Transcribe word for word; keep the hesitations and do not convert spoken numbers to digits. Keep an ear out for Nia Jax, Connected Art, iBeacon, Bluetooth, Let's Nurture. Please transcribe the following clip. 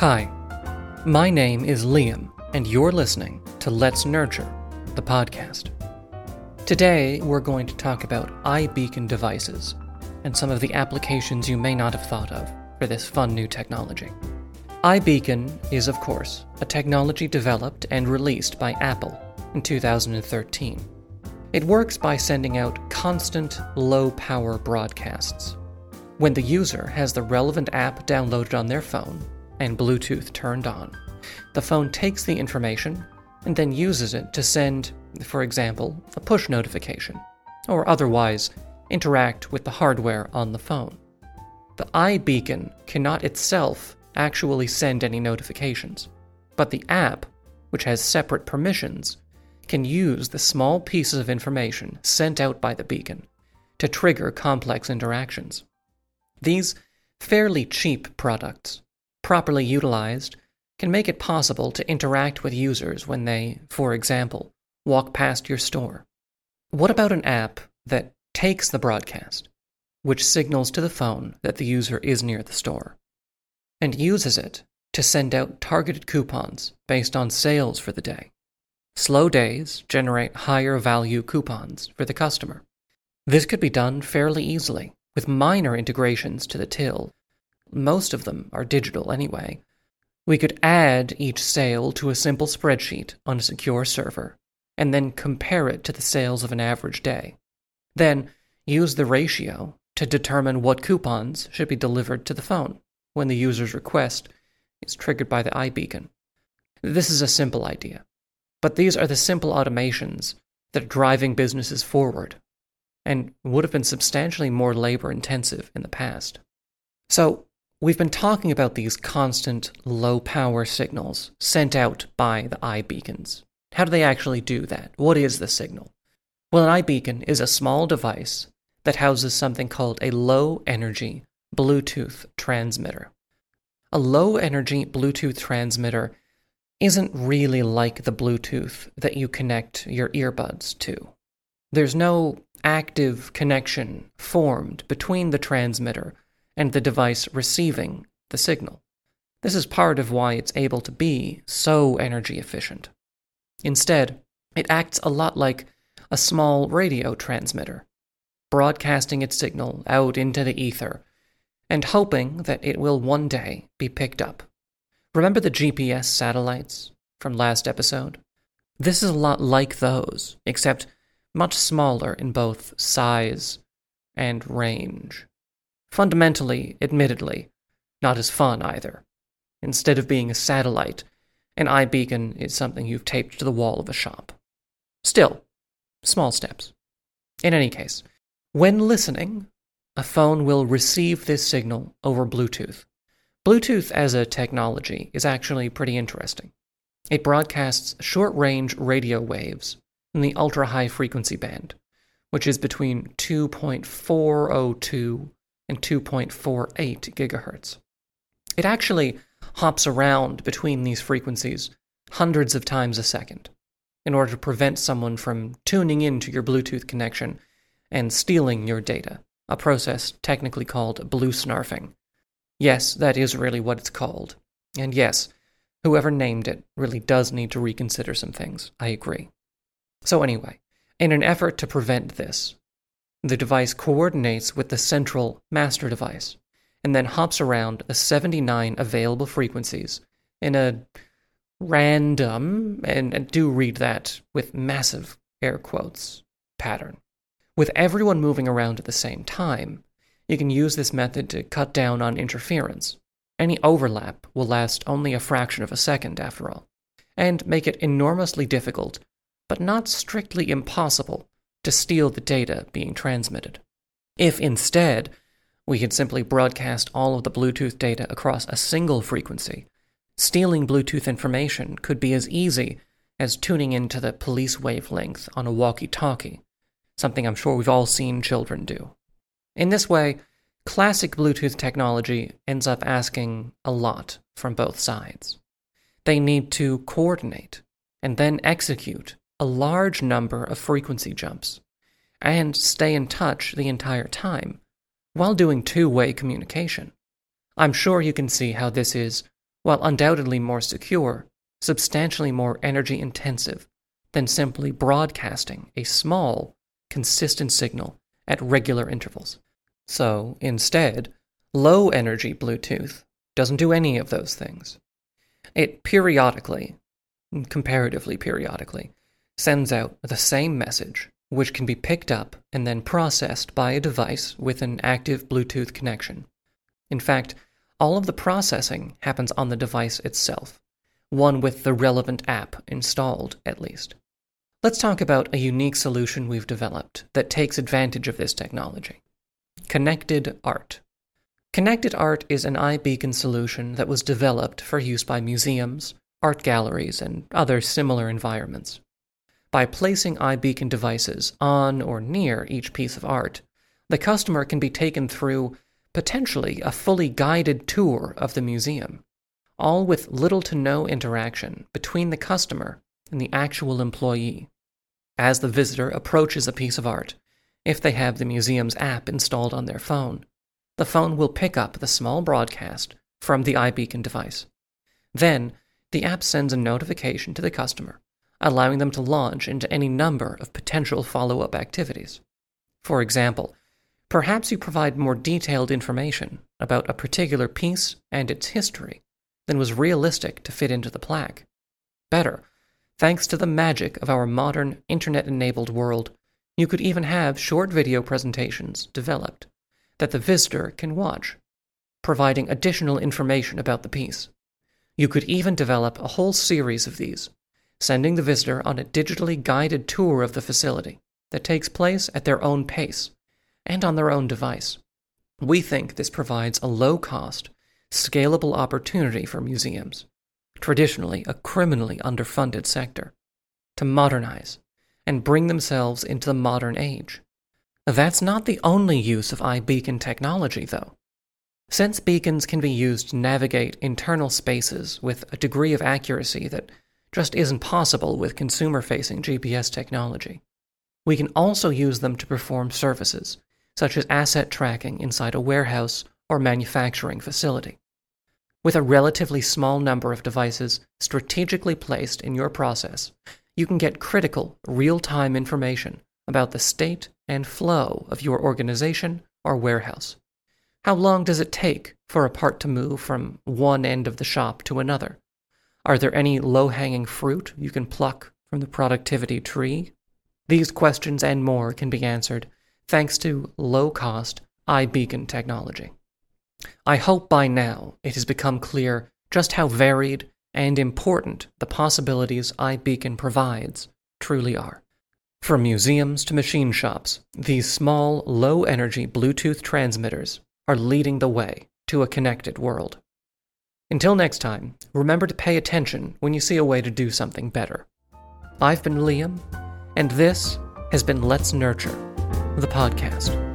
Hi, my name is Liam, and you're listening to Let's Nurture, the podcast. Today, we're going to talk about iBeacon devices and some of the applications you may not have thought of for this fun new technology. iBeacon is, of course, a technology developed and released by Apple in two thousand thirteen. It works by sending out constant, low-power broadcasts. When the user has the relevant app downloaded on their phone, and Bluetooth turned on, the phone takes the information and then uses it to send, for example, a push notification, or otherwise interact with the hardware on the phone. The iBeacon cannot itself actually send any notifications, but the app, which has separate permissions, can use the small pieces of information sent out by the beacon to trigger complex interactions. These fairly cheap products, properly utilized, can make it possible to interact with users when they, for example, walk past your store. What about an app that takes the broadcast, which signals to the phone that the user is near the store, and uses it to send out targeted coupons based on sales for the day? Slow days generate higher value coupons for the customer. This could be done fairly easily, with minor integrations to the till. Most of them are digital anyway. We could add each sale to a simple spreadsheet on a secure server, and then compare it to the sales of an average day. Then use the ratio to determine what coupons should be delivered to the phone when the user's request is triggered by the iBeacon. This is a simple idea, but these are the simple automations that are driving businesses forward, and would have been substantially more labor-intensive in the past. So, we've been talking about these constant, low-power signals sent out by the iBeacons. How do they actually do that? What is the signal? Well, an iBeacon is a small device that houses something called a low-energy Bluetooth transmitter. A low-energy Bluetooth transmitter isn't really like the Bluetooth that you connect your earbuds to. There's no active connection formed between the transmitter and the device receiving the signal. This is part of why it's able to be so energy efficient. Instead, it acts a lot like a small radio transmitter, broadcasting its signal out into the ether and hoping that it will one day be picked up. Remember the G P S satellites from last episode? This is a lot like those, except much smaller in both size and range. Fundamentally, admittedly, not as fun either. Instead of being a satellite, an iBeacon is something you've taped to the wall of a shop. Still, small steps. In any case, when listening, a phone will receive this signal over Bluetooth. Bluetooth as a technology is actually pretty interesting. It broadcasts short-range radio waves in the ultra-high frequency band, which is between two point four oh two and two point four eight gigahertz. It actually hops around between these frequencies hundreds of times a second in order to prevent someone from tuning into your Bluetooth connection and stealing your data, a process technically called blue snarfing. Yes, that is really what it's called. And yes, whoever named it really does need to reconsider some things. I agree. So anyway, in an effort to prevent this, the device coordinates with the central master device, and then hops around the seventy-nine available frequencies in a random, and, and do read that with massive air quotes, pattern. With everyone moving around at the same time, you can use this method to cut down on interference. Any overlap will last only a fraction of a second, after all, and make it enormously difficult, but not strictly impossible, to steal the data being transmitted. If instead, we could simply broadcast all of the Bluetooth data across a single frequency, stealing Bluetooth information could be as easy as tuning into the police wavelength on a walkie-talkie, something I'm sure we've all seen children do. In this way, classic Bluetooth technology ends up asking a lot from both sides. They need to coordinate and then execute a large number of frequency jumps, and stay in touch the entire time, while doing two-way communication. I'm sure you can see how this is while undoubtedly more secure, substantially more energy-intensive than simply broadcasting a small, consistent signal at regular intervals. So, instead, low-energy Bluetooth doesn't do any of those things. It periodically, comparatively periodically, sends out the same message, which can be picked up and then processed by a device with an active Bluetooth connection. In fact, all of the processing happens on the device itself, one with the relevant app installed, at least. Let's talk about a unique solution we've developed that takes advantage of this technology. Connected Art. Connected Art is an iBeacon solution that was developed for use by museums, art galleries, and other similar environments. By placing iBeacon devices on or near each piece of art, the customer can be taken through potentially a fully guided tour of the museum, all with little to no interaction between the customer and the actual employee. As the visitor approaches a piece of art, if they have the museum's app installed on their phone, the phone will pick up the small broadcast from the iBeacon device. Then, the app sends a notification to the customer, allowing them to launch into any number of potential follow-up activities. For example, perhaps you provide more detailed information about a particular piece and its history than was realistic to fit into the plaque. Better, thanks to the magic of our modern, internet-enabled world, you could even have short video presentations developed that the visitor can watch, providing additional information about the piece. You could even develop a whole series of these, sending the visitor on a digitally guided tour of the facility that takes place at their own pace and on their own device. We think this provides a low-cost, scalable opportunity for museums, traditionally a criminally underfunded sector, to modernize and bring themselves into the modern age. That's not the only use of iBeacon technology, though. Since beacons can be used to navigate internal spaces with a degree of accuracy that just isn't possible with consumer-facing G P S technology, we can also use them to perform services, such as asset tracking inside a warehouse or manufacturing facility. With a relatively small number of devices strategically placed in your process, you can get critical, real-time information about the state and flow of your organization or warehouse. How long does it take for a part to move from one end of the shop to another? Are there any low-hanging fruit you can pluck from the productivity tree? These questions and more can be answered thanks to low-cost iBeacon technology. I hope by now it has become clear just how varied and important the possibilities iBeacon provides truly are. From museums to machine shops, these small, low-energy Bluetooth transmitters are leading the way to a connected world. Until next time, remember to pay attention when you see a way to do something better. I've been Liam, and this has been Let's Nurture, the podcast.